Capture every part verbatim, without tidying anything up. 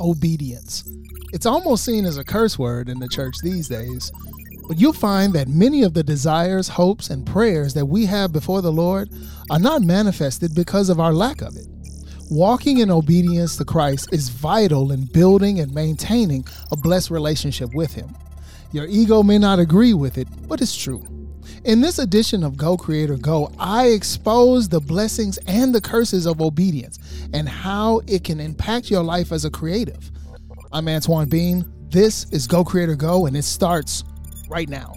Obedience. It's almost seen as a curse word in the church these days, but you'll find that many of the desires, hopes, and prayers that we have before the Lord are not manifested because of our lack of it. Walking in obedience to Christ is vital in building and maintaining a blessed relationship with Him. Your ego may not agree with it, but it's true. In this edition of Go Creator Go, I expose the blessings and the curses of obedience and how it can impact your life as a creative. I'm Antoine Bean. This is Go Creator Go, and it starts right now.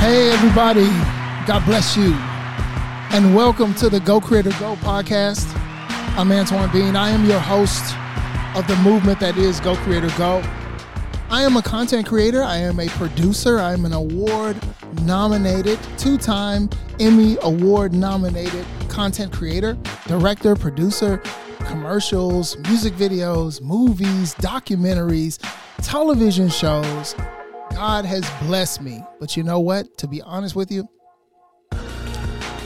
Hey everybody, God bless you, and welcome to the Go Creator Go podcast. I'm Antoine Bean. I am your host of the movement that is Go Creator Go. I am a content creator, I am a producer, I am an award-nominated, two-time Emmy Award-nominated content creator, director, producer, commercials, music videos, movies, documentaries, television shows. God has blessed me. But you know what? To be honest with you,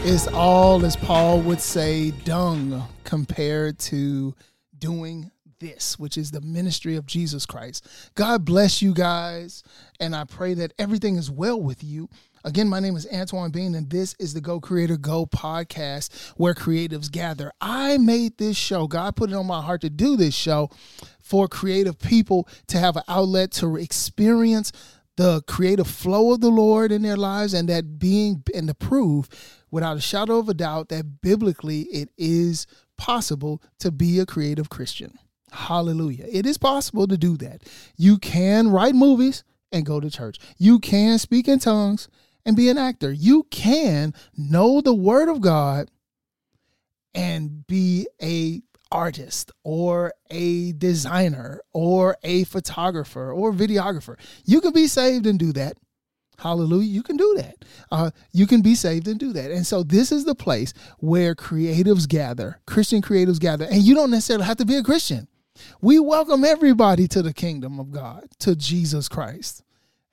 it's all, as Paul would say, dung compared to doing this, which is the ministry of Jesus Christ. God bless you guys, and I pray that everything is well with you. Again, my name is Antoine Bean, and this is the Go Creator Go podcast, where creatives gather. I made this show. God put it on my heart to do this show for creative people to have an outlet to experience the creative flow of the Lord in their lives, and that being and the proof without a shadow of a doubt that biblically it is possible to be a creative Christian. Hallelujah. It is possible to do that. You can write movies and go to church. You can speak in tongues and be an actor. You can know the word of God and be a artist or a designer or a photographer or videographer. You can be saved and do that. Hallelujah. You can do that. Uh, you can be saved and do that. And so this is the place where creatives gather, Christian creatives gather, and you don't necessarily have to be a Christian. We welcome everybody to the kingdom of God, to Jesus Christ.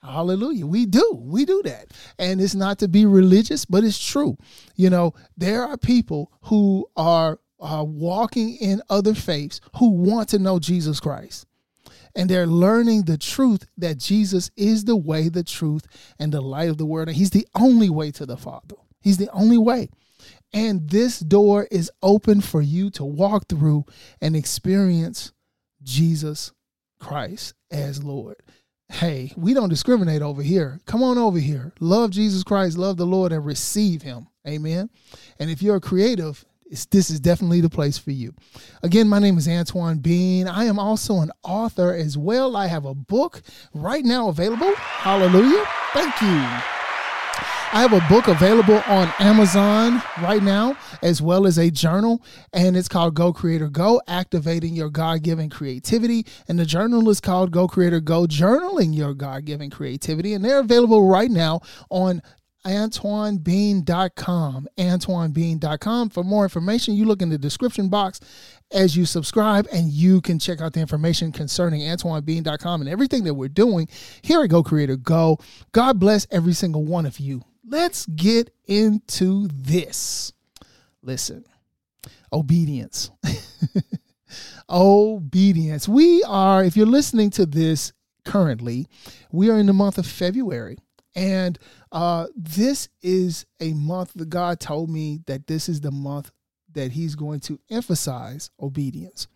Hallelujah. We do. We do that. And it's not to be religious, but it's true. You know, there are people who are Uh, walking in other faiths who want to know Jesus Christ. And they're learning the truth that Jesus is the way, the truth, and the light of the world. And he's the only way to the Father. He's the only way. And this door is open for you to walk through and experience Jesus Christ as Lord. Hey, we don't discriminate over here. Come on over here. Love Jesus Christ, love the Lord, and receive him. Amen. And if you're a creative, It's, this is definitely the place for you. Again, my name is Antoine Bean. I am also an author as well. I have a book right now available. Hallelujah. Thank you. I have a book available on Amazon right now, as well as a journal, and it's called Go Creator Go, Activating Your God-Given Creativity, and the journal is called Go Creator Go, Journaling Your God-Given Creativity, and they're available right now on Antoine Bean dot com, Antoine Bean dot com. For more information, you look in the description box as you subscribe, and you can check out the information concerning Antoine Bean dot com and everything that we're doing here at Go Creator Go. God bless every single one of you. Let's get into this. Listen, obedience. Obedience. We are, if you're listening to this currently, we are in the month of February. And uh, this is a month that God told me that this is the month that he's going to emphasize obedience.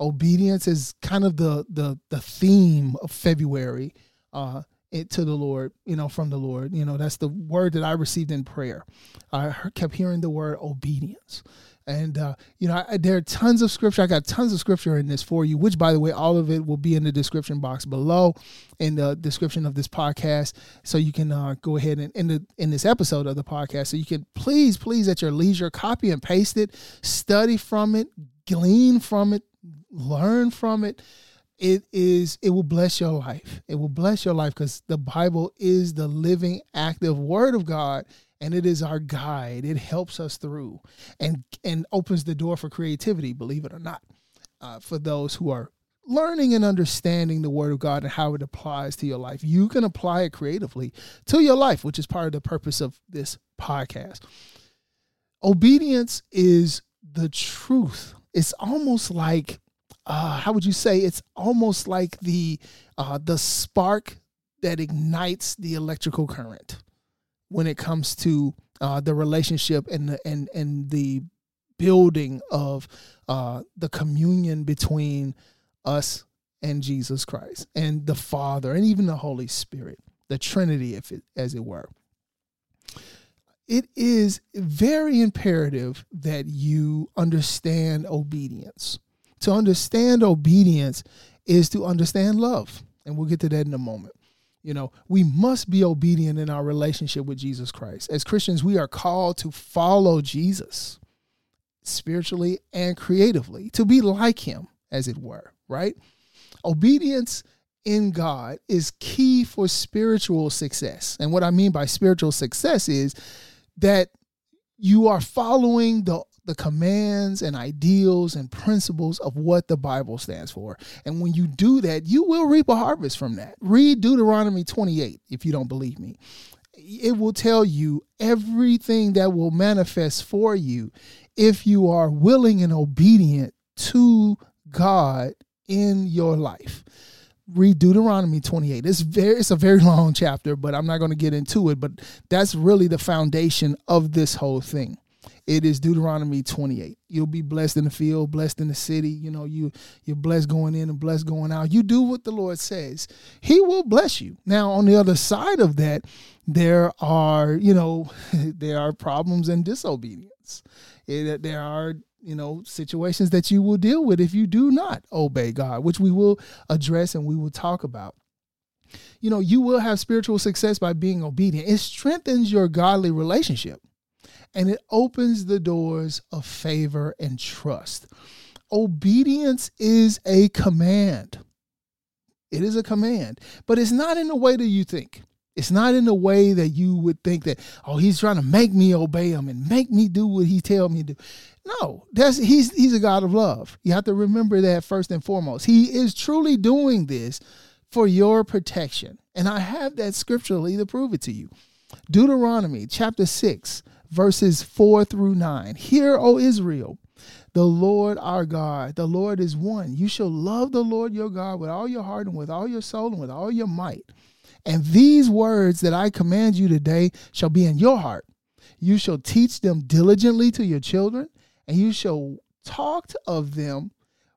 Obedience is kind of the the, the theme of February. Uh, it to the Lord, you know, from the Lord. You know, that's the word that I received in prayer. I kept hearing the word obedience. And, uh, you know, I, there are tons of scripture. I got tons of scripture in this for you, which, by the way, all of it will be in the description box below in the description of this podcast. So you can uh, go ahead and in, the, in this episode of the podcast. So you can please, please, at your leisure, copy and paste it, study from it, glean from it, learn from it. It is, it will bless your life. It will bless your life because the Bible is the living, active word of God. And it is our guide. It helps us through and and opens the door for creativity, believe it or not, uh, for those who are learning and understanding the word of God and how it applies to your life. You can apply it creatively to your life, which is part of the purpose of this podcast. Obedience is the truth. It's almost like, uh, how would you say, it's almost like the uh, the spark that ignites the electrical current when it comes to uh, the relationship and the, and, and the building of uh, the communion between us and Jesus Christ and the Father and even the Holy Spirit, the Trinity, if it, as it were. It is very imperative that you understand obedience. To understand obedience is to understand love. And we'll get to that in a moment. You know, we must be obedient in our relationship with Jesus Christ. As Christians, we are called to follow Jesus spiritually and creatively, to be like him, as it were, right? Obedience in God is key for spiritual success. And what I mean by spiritual success is that you are following the the commands and ideals and principles of what the Bible stands for. And when you do that, you will reap a harvest from that. Read Deuteronomy twenty-eight, if you don't believe me. It will tell you everything that will manifest for you if you are willing and obedient to God in your life. Read Deuteronomy twenty-eight. It's very, it's a very long chapter, but I'm not going to get into it. But that's really the foundation of this whole thing. It is Deuteronomy twenty-eight. You'll be blessed in the field, blessed in the city. You know, you, you're blessed going in and blessed going out. You do what the Lord says. He will bless you. Now, on the other side of that, there are, you know, there are problems and disobedience. It, there are, you know, situations that you will deal with if you do not obey God, which we will address and we will talk about. You know, you will have spiritual success by being obedient. It strengthens your godly relationship. And it opens the doors of favor and trust. Obedience is a command. It is a command, but it's not in the way that you think. It's not in the way that you would think that, oh, he's trying to make me obey him and make me do what he tells me to do. No, that's he's he's a God of love. You have to remember that first and foremost. He is truly doing this for your protection. And I have that scripturally to prove it to you. Deuteronomy chapter six, verses four through nine. Hear, O Israel, the Lord our God, the Lord is one. You shall love the Lord your God with all your heart and with all your soul and with all your might. And these words that I command you today shall be in your heart. You shall teach them diligently to your children, and you shall talk of them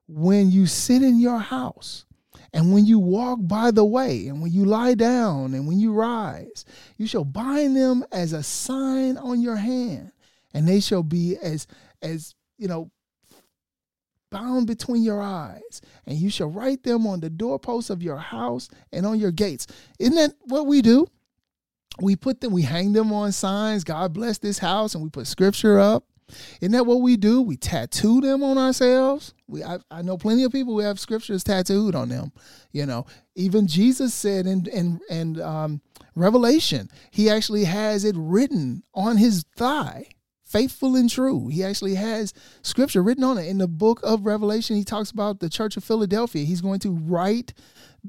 when you sit in your house, and when you walk by the way, and when you lie down, and when you rise, you shall bind them as a sign on your hand, and they shall be as, as you know, bound between your eyes, and you shall write them on the doorposts of your house and on your gates. Isn't that what we do? We put them, we hang them on signs. God bless this house, and we put scripture up. Isn't that what we do? We tattoo them on ourselves. We, I, I know plenty of people who have scriptures tattooed on them. You know, even Jesus said in in, in um, Revelation, he actually has it written on his thigh, faithful and true. He actually has scripture written on it. In the book of Revelation, he talks about the church of Philadelphia. He's going to write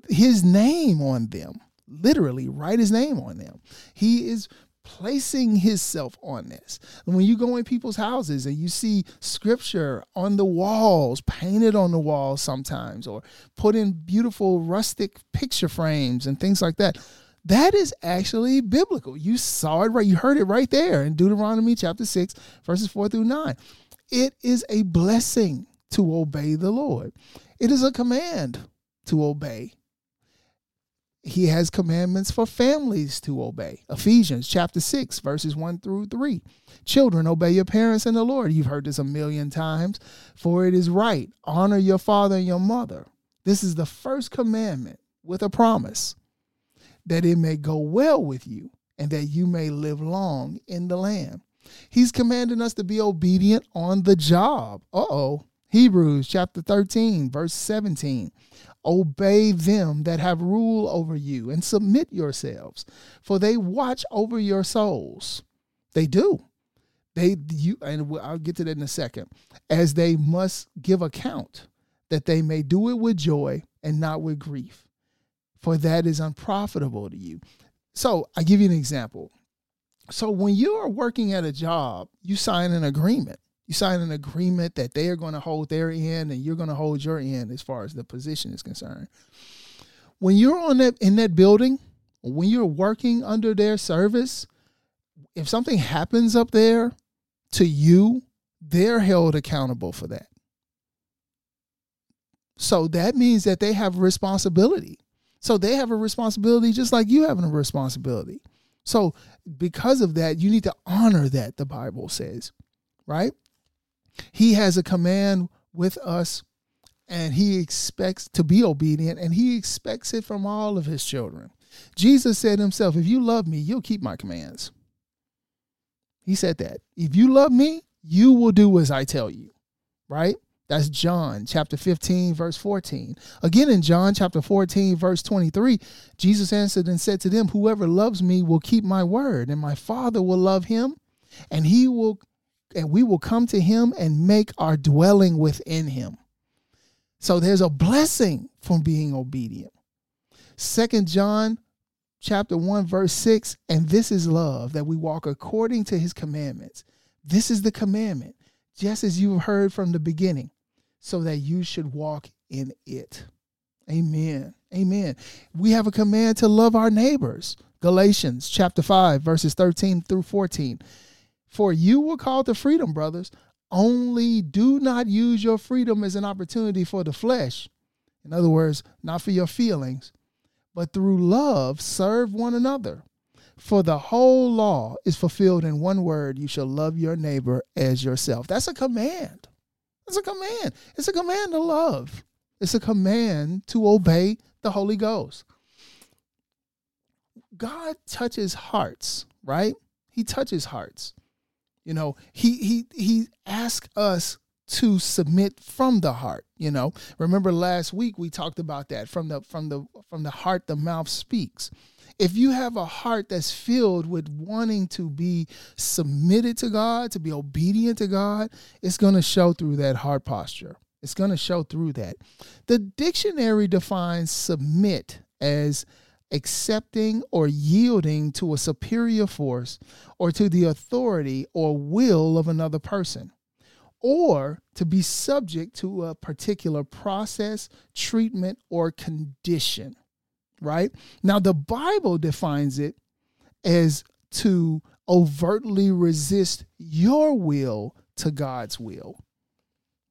his name on them, literally write his name on them. He is placing himself on this. And when you go in people's houses and you see scripture on the walls, painted on the walls sometimes, or put in beautiful rustic picture frames and things like that, that is actually biblical. You saw it right. You heard it right there in Deuteronomy chapter six, verses four through nine. It is a blessing to obey the Lord. It is a command to obey. he has commandments for families to obey. Ephesians chapter six, verses one through three. Children, obey your parents in the Lord. You've heard this a million times. For it is right. Honor your father and your mother. This is the first commandment with a promise, that it may go well with you and that you may live long in the land. He's commanding us to be obedient on the job. Uh-oh. Hebrews chapter thirteen, verse seventeen. Obey them that have rule over you and submit yourselves, for they watch over your souls. They do. They you and I'll get to that in a second. As they must give account, that they may do it with joy and not with grief, for that is unprofitable to you. So I give you an example. So when you are working at a job, you sign an agreement. You sign an agreement that they are going to hold their end and you're going to hold your end as far as the position is concerned. When you're on that in that building, when you're working under their service, if something happens up there to you, they're held accountable for that. So that means that they have a responsibility. So they have a responsibility just like you having a responsibility. So because of that, you need to honor that, the Bible says, right? He has a command with us, and he expects to be obedient, and he expects it from all of his children. Jesus said himself, if you love me, you'll keep my commands. He said that. If you love me, you will do as I tell you, right? That's John chapter fifteen, verse fourteen. Again, in John chapter fourteen, verse twenty-three, Jesus answered and said to them, whoever loves me will keep my word, and my Father will love him, and he will and we will come to him and make our dwelling within him. So there's a blessing from being obedient. Second John chapter one, verse six, and this is love, that we walk according to his commandments. This is the commandment, just as you've heard from the beginning, so that you should walk in it. Amen. Amen. We have a command to love our neighbors. Galatians chapter five, verses thirteen through fourteen. For you were called to freedom, brothers. Only do not use your freedom as an opportunity for the flesh. In other words, not for your feelings, but through love, serve one another. For the whole law is fulfilled in one word. You shall love your neighbor as yourself. That's a command. That's a command. It's a command to love. It's a command to obey the Holy Ghost. God touches hearts, right? He touches hearts. You know, he he he asks us to submit from the heart. You know, remember last week we talked about that from the from the from the heart, the mouth speaks. If you have a heart that's filled with wanting to be submitted to God, to be obedient to God, it's going to show through that heart posture. It's going to show through that. The dictionary defines submit as accepting or yielding to a superior force or to the authority or will of another person, or to be subject to a particular process, treatment, or condition. Right? Now, the Bible defines it as to overtly resist your will to God's will.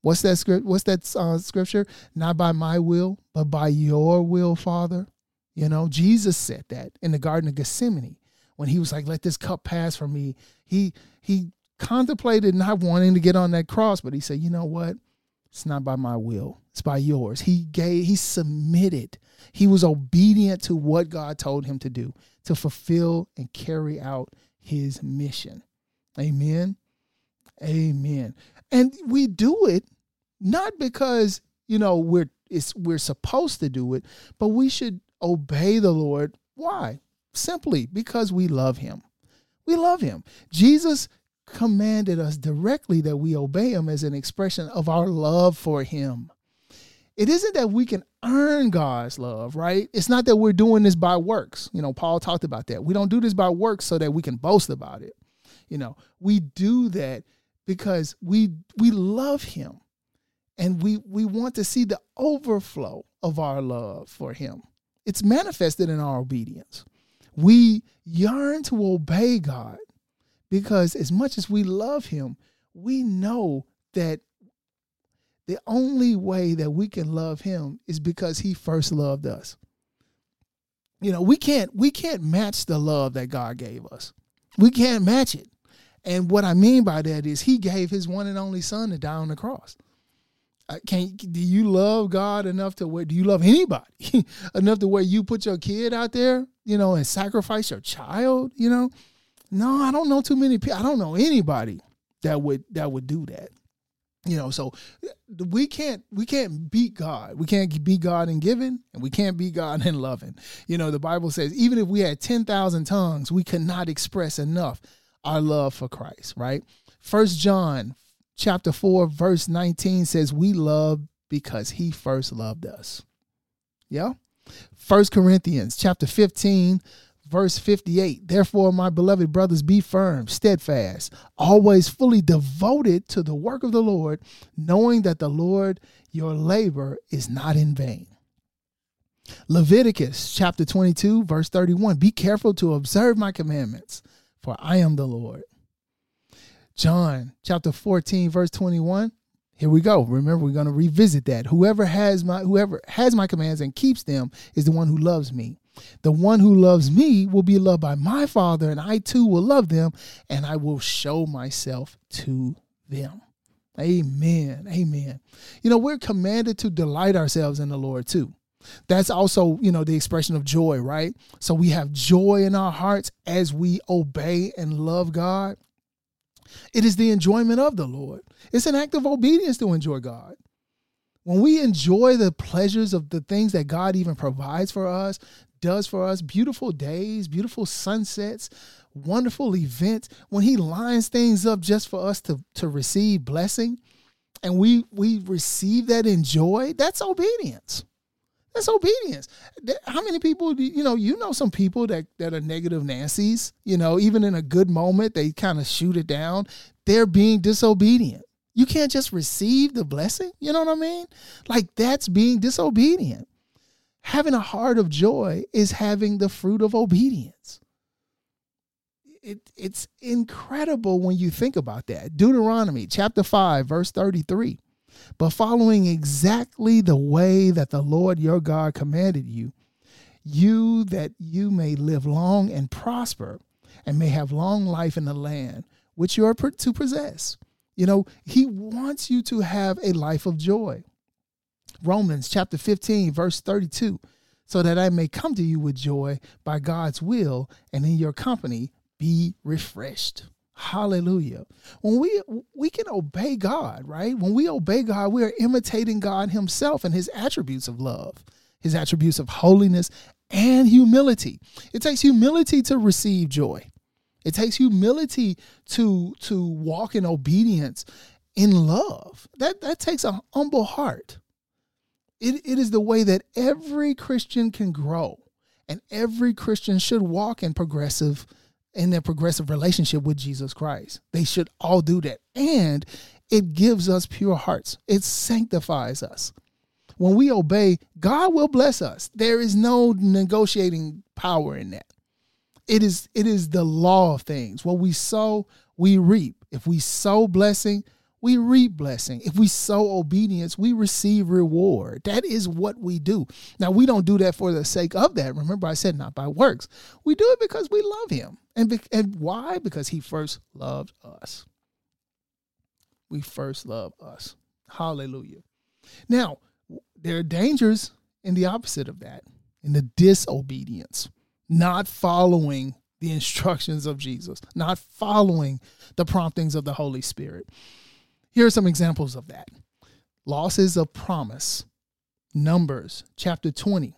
What's that script? What's that uh, scripture? Not by my will, but by your will, Father. You know, Jesus said that in the Garden of Gethsemane when he was like, let this cup pass from me. He he contemplated not wanting to get on that cross, but he said, you know what? It's not by my will. It's by yours. He gave, he submitted. He was obedient to what God told him to do, to fulfill and carry out his mission. Amen. Amen. And we do it not because, you know, we're it's we're supposed to do it, but we should obey the Lord. Why? Simply because we love him. We love him. Jesus commanded us directly that we obey him as an expression of our love for him. It isn't that we can earn God's love, right? It's not that we're doing this by works. You know, Paul talked about that. We don't do this by works so that we can boast about it. You know, we do that because we we love him, and we we want to see the overflow of our love for him. It's manifested in our obedience. We yearn to obey God because as much as we love him, we know that the only way that we can love him is because he first loved us. You know, we can't we can't match the love that God gave us. We can't match it. And what I mean by that is he gave his one and only son to die on the cross. I can't, do you love God enough to where, do you love anybody enough to where you put your kid out there, you know, and sacrifice your child, you know? No, I don't know too many people. I don't know anybody that would, that would do that. You know, so we can't we can't beat God. We can't beat God in giving, and we can't beat God in loving. You know, the Bible says even if we had ten thousand tongues, we could not express enough our love for Christ, right? First John chapter four, verse nineteen says we love because he first loved us. Yeah. First Corinthians chapter fifteen, verse fifty-eight, therefore, my beloved brothers, be firm, steadfast, always fully devoted to the work of the Lord, knowing that the Lord, your labor is not in vain. Leviticus chapter twenty-two, verse thirty-one, be careful to observe my commandments, for I am the Lord. John chapter fourteen, verse twenty-one. Here we go. Remember, we're going to revisit that. Whoever has my whoever has my commands and keeps them is the one who loves me. The one who loves me will be loved by my Father, and I too will love them, and I will show myself to them. Amen. Amen. You know, we're commanded to delight ourselves in the Lord too. That's also, you know, the expression of joy, right? So we have joy in our hearts as we obey and love God. It is the enjoyment of the Lord. It's an act of obedience to enjoy God. When we enjoy the pleasures of the things that God even provides for us, does for us, beautiful days, beautiful sunsets, wonderful events, when he lines things up just for us to, to receive blessing, and we, we receive that in joy, that's obedience. That's obedience. How many people, do, you know, you know some people that, that are negative Nancy's, you know, even in a good moment, they kind of shoot it down. They're being disobedient. You can't just receive the blessing. You know what I mean? Like, that's being disobedient. Having a heart of joy is having the fruit of obedience. It, it's incredible when you think about that. Deuteronomy chapter five, verse thirty-three. But following exactly the way that the Lord your God commanded you, you that you may live long and prosper and may have long life in the land which you are to possess. You know, he wants you to have a life of joy. Romans chapter fifteen, verse thirty-two, so that I may come to you with joy by God's will and in your company be refreshed. Hallelujah. When we we can obey God, right? When we obey God, we are imitating God himself and his attributes of love, his attributes of holiness and humility. It takes humility to receive joy. It takes humility to to walk in obedience in love. That that takes a humble heart. It it is the way that every Christian can grow, and every Christian should walk in progressive in their progressive relationship with Jesus Christ. They should all do that. And it gives us pure hearts. It sanctifies us. When we obey, God will bless us. There is no negotiating power in that. It is, it is the law of things. What we sow, we reap. If we sow blessing, we reap blessing. If we sow obedience, we receive reward. That is what we do. Now, we don't do that for the sake of that. Remember, I said not by works. We do it because we love him. And, be- and why? Because he first loved us. We first love us. Hallelujah. Now, there are dangers in the opposite of that, in the disobedience, not following the instructions of Jesus, not following the promptings of the Holy Spirit. Here are some examples of that. Losses of promise. Numbers chapter twenty,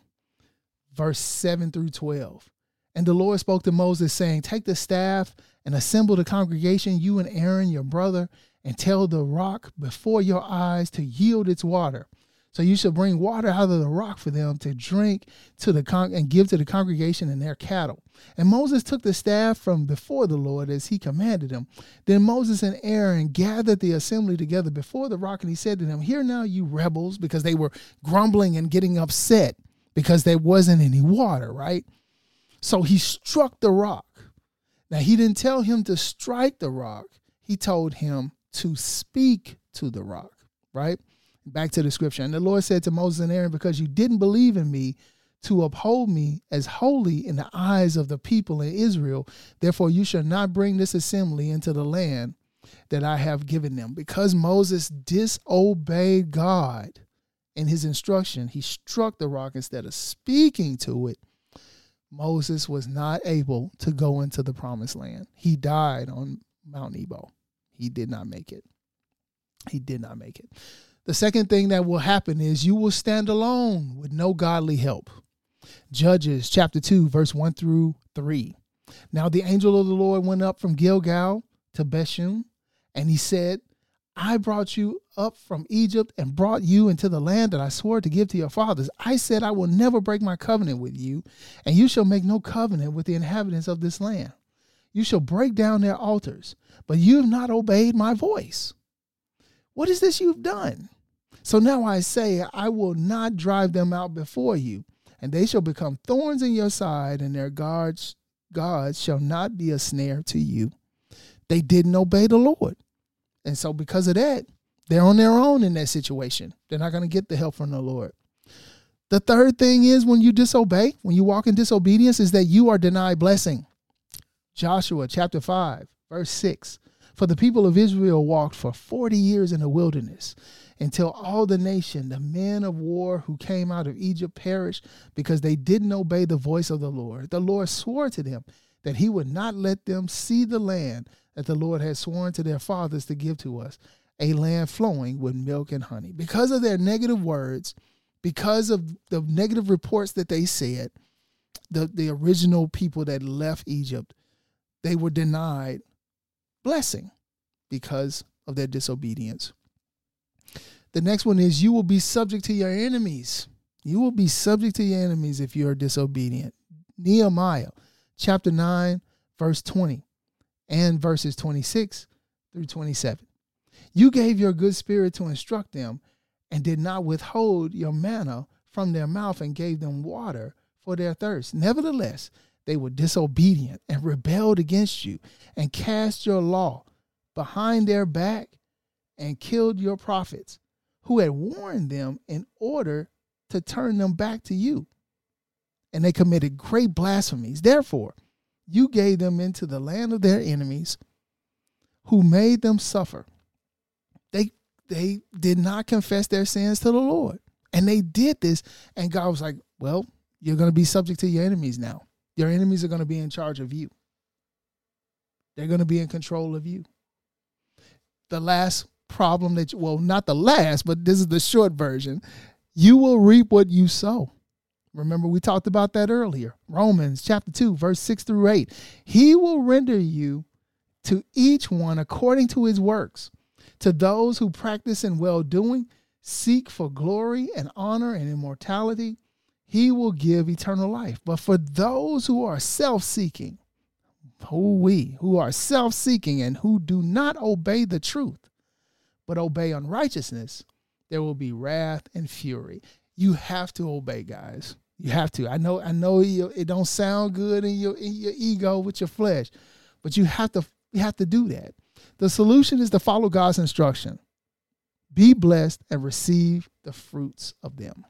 verse seven through twelve. And the Lord spoke to Moses, saying, take the staff and assemble the congregation, you and Aaron, your brother, and tell the rock before your eyes to yield its water. So you shall bring water out of the rock for them to drink to the con- and give to the congregation and their cattle. And Moses took the staff from before the Lord as he commanded him. Then Moses and Aaron gathered the assembly together before the rock, and he said to them, hear now, you rebels, because they were grumbling and getting upset because there wasn't any water, right? So he struck the rock. Now, he didn't tell him to strike the rock. He told him to speak to the rock, right? Back to the scripture. And the Lord said to Moses and Aaron, because you didn't believe in me to uphold me as holy in the eyes of the people in Israel. Therefore, you shall not bring this assembly into the land that I have given them." Because Moses disobeyed God in his instruction, he struck the rock instead of speaking to it. Moses was not able to go into the promised land. He died on Mount Nebo. He did not make it. He did not make it. The second thing that will happen is you will stand alone with no godly help. Judges chapter two, verse one through three. "Now the angel of the Lord went up from Gilgal to Bethshun, and he said, I brought you up from Egypt and brought you into the land that I swore to give to your fathers. I said, I will never break my covenant with you, and you shall make no covenant with the inhabitants of this land. You shall break down their altars, but you have not obeyed my voice. What is this you've done? So now I say, I will not drive them out before you, and they shall become thorns in your side, and their gods, gods shall not be a snare to you." They didn't obey the Lord. And so because of that, they're on their own in that situation. They're not going to get the help from the Lord. The third thing is when you disobey, when you walk in disobedience, is that you are denied blessing. Joshua chapter five, verse six. "For the people of Israel walked for forty years in the wilderness until all the nation, the men of war who came out of Egypt, perished because they didn't obey the voice of the Lord. The Lord swore to them that he would not let them see the land that the Lord had sworn to their fathers to give to us, a land flowing with milk and honey." Because of their negative words, because of the negative reports that they said, the, the original people that left Egypt, they were denied blessing because of their disobedience. The next one is you will be subject to your enemies. You will be subject to your enemies if you are disobedient. Nehemiah chapter nine, verse twenty and verses twenty-six through twenty-seven. "You gave your good spirit to instruct them and did not withhold your manna from their mouth and gave them water for their thirst. Nevertheless, they were disobedient and rebelled against you and cast your law behind their back and killed your prophets who had warned them in order to turn them back to you. And they committed great blasphemies. Therefore, you gave them into the land of their enemies who made them suffer." They, they did not confess their sins to the Lord. And they did this. And God was like, well, you're going to be subject to your enemies now. Your enemies are going to be in charge of you. They're going to be in control of you. The last problem that, you, well, not the last, but this is the short version. You will reap what you sow. Remember, we talked about that earlier. Romans chapter two, verse six through eight. "He will render you to each one according to his works. To those who practice in well-doing, seek for glory and honor and immortality, he will give eternal life. But for those who are self-seeking," who we, who are self-seeking and who do not obey the truth, but obey unrighteousness, there will be wrath and fury. You have to obey, guys. You have to. I know I know it don't sound good in your in your ego with your flesh, but you have to you have to do that. The solution is to follow God's instruction. Be blessed and receive the fruits of them.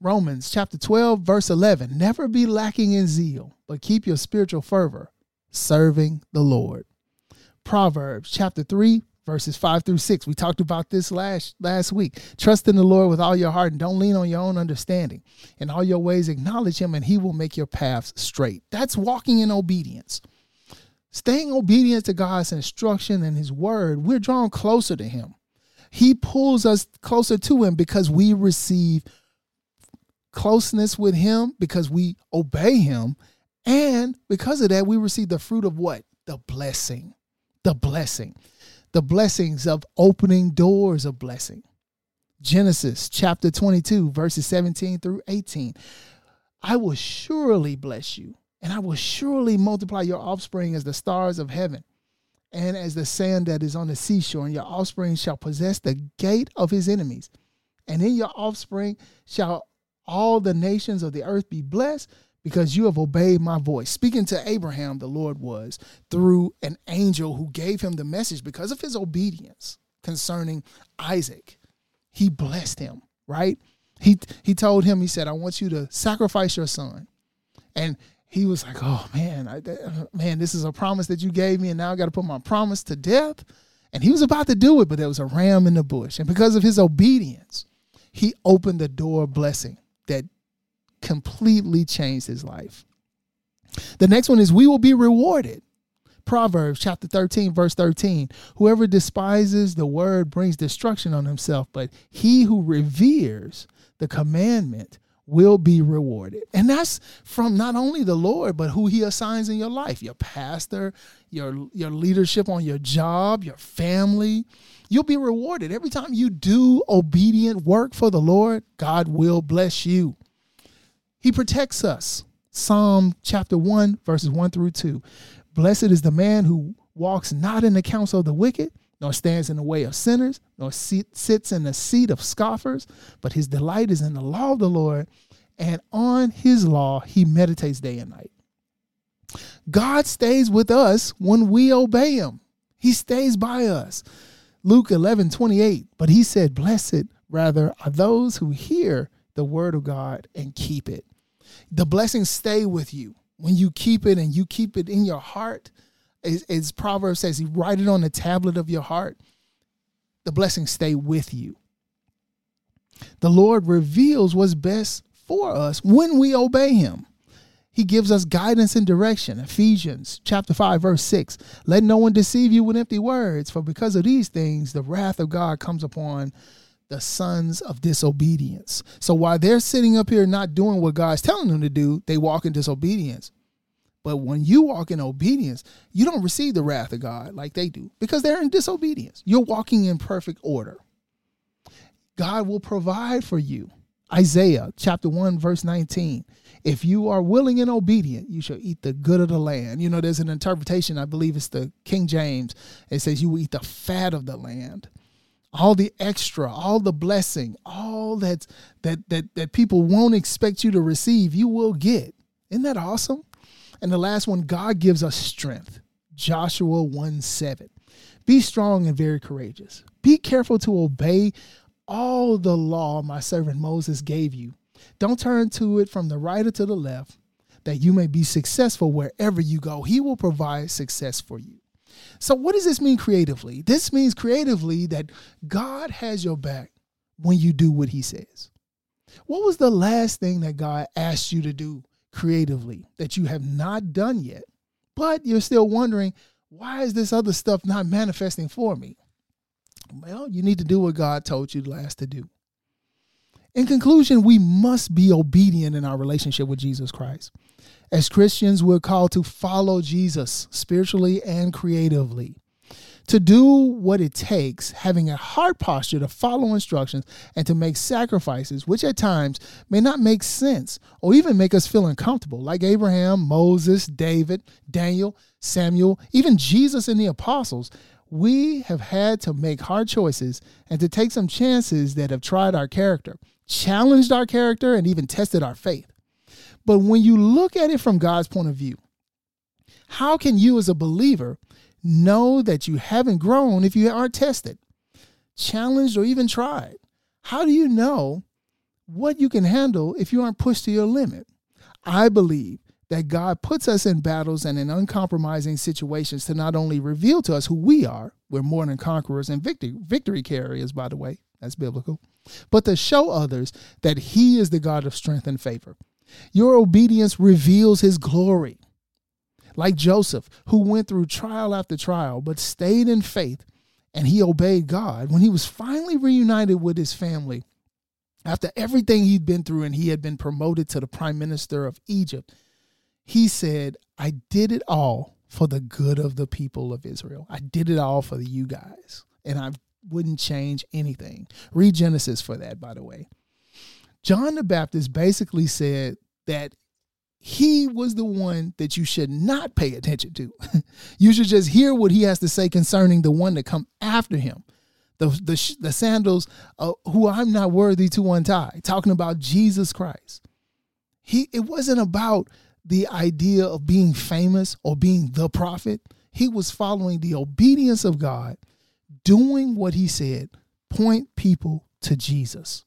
Romans chapter twelve, verse eleven. "Never be lacking in zeal, but keep your spiritual fervor, serving the Lord." Proverbs chapter three, verses five through six. We talked about this last, last week. "Trust in the Lord with all your heart and don't lean on your own understanding. In all your ways, acknowledge him and he will make your paths straight." That's walking in obedience. Staying obedient to God's instruction and his word, we're drawn closer to him. He pulls us closer to him because we receive closeness with him, because we obey him, and because of that we receive the fruit of what? The blessing. The blessing. The blessings of opening doors of blessing. Genesis chapter twenty-two, verses seventeen through eighteen. "I will surely bless you, and I will surely multiply your offspring as the stars of heaven and as the sand that is on the seashore, and your offspring shall possess the gate of his enemies, and in your offspring shall all the nations of the earth be blessed, because you have obeyed my voice." Speaking to Abraham, the Lord was, through an angel who gave him the message because of his obedience concerning Isaac. He blessed him, right? He he told him, he said, I want you to sacrifice your son. And he was like, oh, man, I, man, this is a promise that you gave me, and now I got to put my promise to death. And he was about to do it, but there was a ram in the bush. And because of his obedience, he opened the door of blessing that completely changed his life. The next one is we will be rewarded. Proverbs chapter thirteen, verse thirteen. Whoever despises the word brings destruction on himself, but he who reveres the commandment will be rewarded. And that's from not only the Lord, but who he assigns in your life, your pastor, your, your leadership on your job, your family. You'll be rewarded. Every time you do obedient work for the Lord, God will bless you. He protects us. Psalm chapter one, verses one through two. Blessed is the man who walks not in the counsel of the wicked, nor stands in the way of sinners, nor sit, sits in the seat of scoffers, but his delight is in the law of the Lord, and on his law he meditates day and night. God stays with us when we obey him. He stays by us. Luke eleven, twenty-eight, but he said, blessed rather are those who hear the word of God and keep it. The blessings stay with you when you keep it and you keep it in your heart. As Proverbs says, you write it on the tablet of your heart. The blessings stay with you. The Lord reveals what's best for us when we obey him. He gives us guidance and direction. Ephesians chapter five, verse six. Let no one deceive you with empty words, for because of these things, the wrath of God comes upon the sons of disobedience. So while they're sitting up here not doing what God's telling them to do, they walk in disobedience. But when you walk in obedience, you don't receive the wrath of God like they do because they're in disobedience. You're walking in perfect order. God will provide for you. Isaiah chapter one, verse nineteen. If you are willing and obedient, you shall eat the good of the land. You know, there's an interpretation. I believe it's the King James. It says you will eat the fat of the land. All the extra, all the blessing, all that, that, that, that people won't expect you to receive, you will get. Isn't that awesome? And the last one, God gives us strength. Joshua one seven. Be strong and very courageous. Be careful to obey all the law my servant Moses gave you. Don't turn to it from the right or to the left, that you may be successful wherever you go. He will provide success for you. So what does this mean creatively? This means creatively that God has your back when you do what he says. What was the last thing that God asked you to do creatively that you have not done yet, but you're still wondering, why is this other stuff not manifesting for me? Well, you need to do what God told you last to do. In conclusion, we must be obedient in our relationship with Jesus Christ. As Christians, we're called to follow Jesus spiritually and creatively. To do what it takes, having a heart posture to follow instructions and to make sacrifices, which at times may not make sense or even make us feel uncomfortable, like Abraham, Moses, David, Daniel, Samuel, even Jesus and the apostles. We have had to make hard choices and to take some chances that have tried our character, challenged our character, and even tested our faith. But when you look at it from God's point of view, how can you as a believer know that you haven't grown if you aren't tested, challenged, or even tried? How do you know what you can handle if you aren't pushed to your limit? I believe that God puts us in battles and in uncompromising situations to not only reveal to us who we are, we're more than conquerors and victory, victory carriers, by the way, that's biblical, but to show others that he is the God of strength and favor. Your obedience reveals his glory. Like Joseph, who went through trial after trial, but stayed in faith, and he obeyed God. When he was finally reunited with his family, after everything he'd been through and he had been promoted to the prime minister of Egypt, he said, I did it all for the good of the people of Israel. I did it all for you guys, and I wouldn't change anything. Read Genesis for that, by the way. John the Baptist basically said that he was the one that you should not pay attention to. You should just hear what he has to say concerning the one that come after him. The, the, the sandals uh, who I'm not worthy to untie, talking about Jesus Christ. He, it wasn't about the idea of being famous or being the prophet. He was following the obedience of God, doing what he said, point people to Jesus.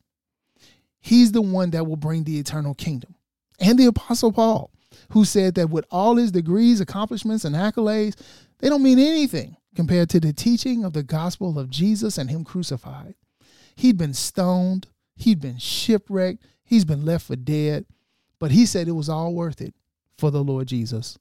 He's the one that will bring the eternal kingdom. And the Apostle Paul, who said that with all his degrees, accomplishments, and accolades, they don't mean anything compared to the teaching of the gospel of Jesus and him crucified. He'd been stoned. He'd been shipwrecked. He's been left for dead. But he said it was all worth it for the Lord Jesus.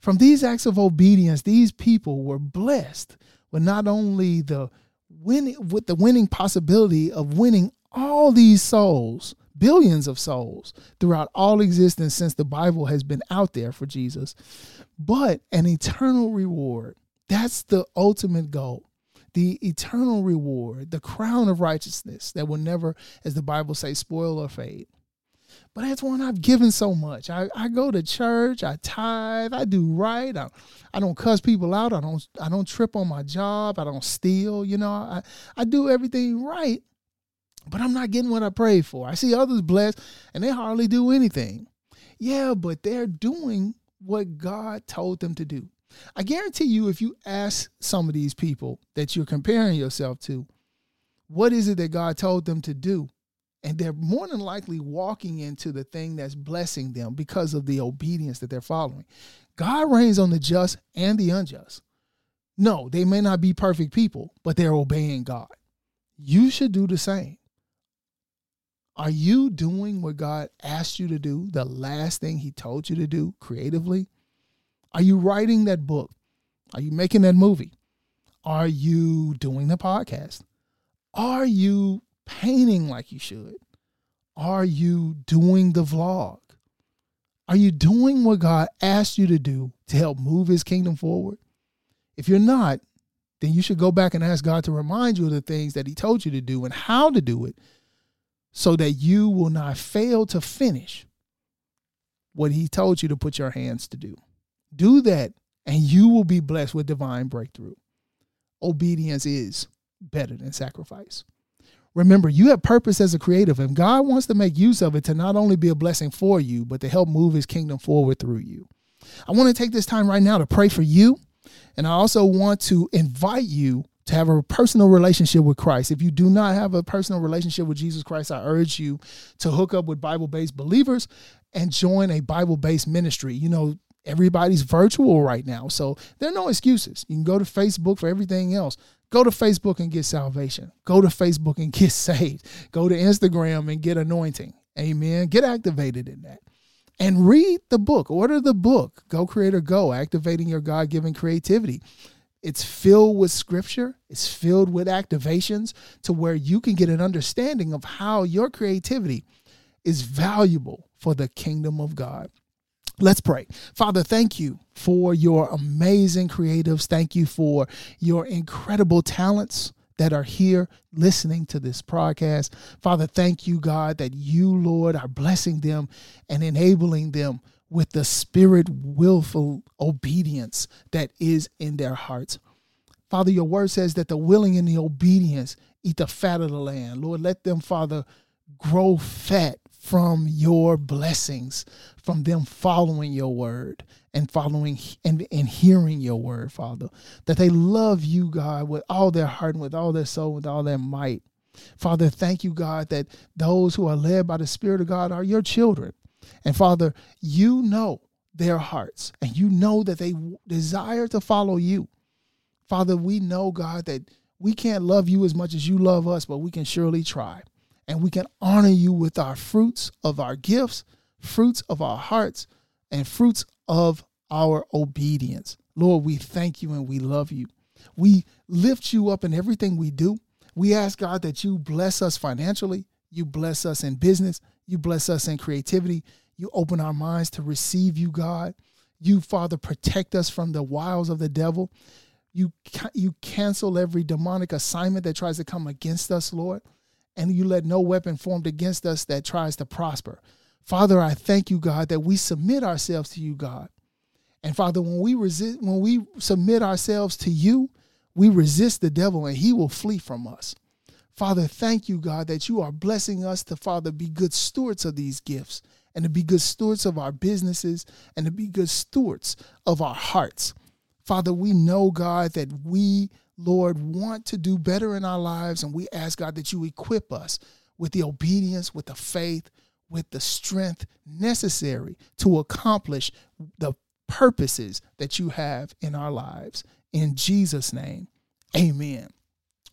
From these acts of obedience, these people were blessed with not only the winning, with the winning possibility of winning all these souls, billions of souls throughout all existence since the Bible has been out there for Jesus, but an eternal reward. That's the ultimate goal. The eternal reward, the crown of righteousness that will never, as the Bible says, spoil or fade. But that's one I've given so much. I, I go to church, I tithe, I do right. I, I don't cuss people out. I don't I don't trip on my job. I don't steal. You know, I, I do everything right, but I'm not getting what I prayed for. I see others blessed and they hardly do anything. Yeah, but they're doing what God told them to do. I guarantee you, if you ask some of these people that you're comparing yourself to, what is it that God told them to do? And they're more than likely walking into the thing that's blessing them because of the obedience that they're following. God reigns on the just and the unjust. No, they may not be perfect people, but they're obeying God. You should do the same. Are you doing what God asked you to do, the last thing he told you to do creatively? Are you writing that book? Are you making that movie? Are you doing the podcast? Are you painting like you should? Are you doing the vlog? Are you doing what God asked you to do to help move his kingdom forward? If you're not, then you should go back and ask God to remind you of the things that he told you to do and how to do it so that you will not fail to finish what he told you to put your hands to do. Do that, and you will be blessed with divine breakthrough. Obedience is better than sacrifice. Remember, you have purpose as a creative, and God wants to make use of it to not only be a blessing for you, but to help move his kingdom forward through you. I want to take this time right now to pray for you, and I also want to invite you to have a personal relationship with Christ. If you do not have a personal relationship with Jesus Christ, I urge you to hook up with Bible-based believers and join a Bible-based ministry. You know, everybody's virtual right now, so there are no excuses. You can go to Facebook for everything else. Go to Facebook and get salvation. Go to Facebook and get saved. Go to Instagram and get anointing. Amen. Get activated in that. And read the book. Order the book, Go Creator Go, Activating Your God-Given Creativity. It's filled with scripture. It's filled with activations to where you can get an understanding of how your creativity is valuable for the kingdom of God. Let's pray. Father, thank you for your amazing creatives. Thank you for your incredible talents that are here listening to this podcast. Father, thank you, God, that you, Lord, are blessing them and enabling them with the spirit willful obedience that is in their hearts. Father, your word says that the willing and the obedience eat the fat of the land. Lord, let them, Father, grow fat from your blessings, from them following your word and following and, and hearing your word, Father, that they love you, God, with all their heart and with all their soul, with all their might. Father, thank you, God, that those who are led by the Spirit of God are your children. And Father, you know their hearts and you know that they desire to follow you. Father, we know, God, that we can't love you as much as you love us, but we can surely try. And we can honor you with our fruits of our gifts, fruits of our hearts, and fruits of our obedience. Lord, we thank you and we love you. We lift you up in everything we do. We ask, God, that you bless us financially. You bless us in business. You bless us in creativity. You open our minds to receive you, God. You, Father, protect us from the wiles of the devil. You, you cancel every demonic assignment that tries to come against us, Lord. And you let no weapon formed against us that tries to prosper. Father, I thank you, God, that we submit ourselves to you, God. And Father, when we resist, when we submit ourselves to you, we resist the devil and he will flee from us. Father, thank you, God, that you are blessing us to, Father, be good stewards of these gifts and to be good stewards of our businesses and to be good stewards of our hearts. Father, we know, God, that we Lord, want to do better in our lives, and we ask, God, that you equip us with the obedience, with the faith, with the strength necessary to accomplish the purposes that you have in our lives. In Jesus' name, amen.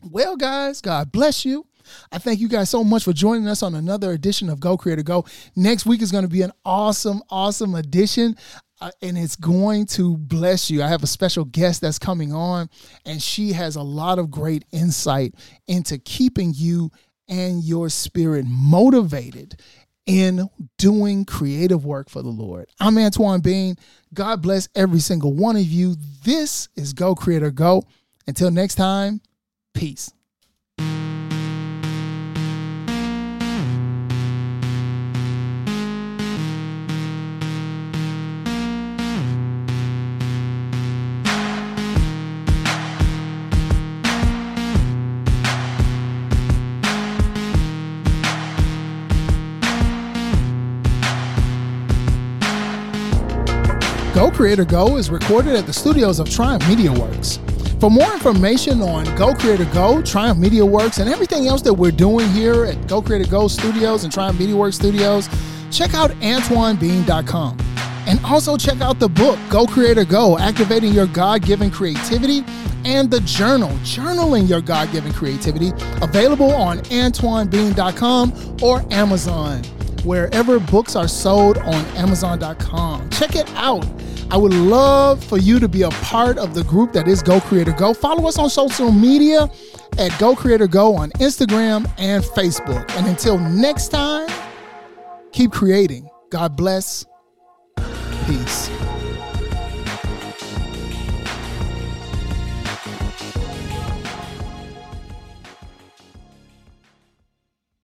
Well, guys, God bless you. I thank you guys so much for joining us on another edition of Go Creator Go. Next week is going to be an awesome, awesome edition, uh, and it's going to bless you. I have a special guest that's coming on, and she has a lot of great insight into keeping you and your spirit motivated in doing creative work for the Lord. I'm Antoine Bean. God bless every single one of you. This is Go Creator Go. Until next time, peace. Go Creator Go is recorded at the studios of Triumph Media Works. For more information on Go Creator Go, Triumph Media Works, and everything else that we're doing here at Go Creator Go Studios and Triumph Media Works Studios, check out Antoine Bean dot com. And also check out the book, Go Creator Go, Activating Your God-Given Creativity, and the journal, Journaling Your God-Given Creativity, available on Antoine Bean dot com or Amazon, wherever books are sold on Amazon dot com. Check it out. I would love for you to be a part of the group that is Go Creator Go. Follow us on social media at Go Creator Go on Instagram and Facebook. And until next time, keep creating. God bless. Peace.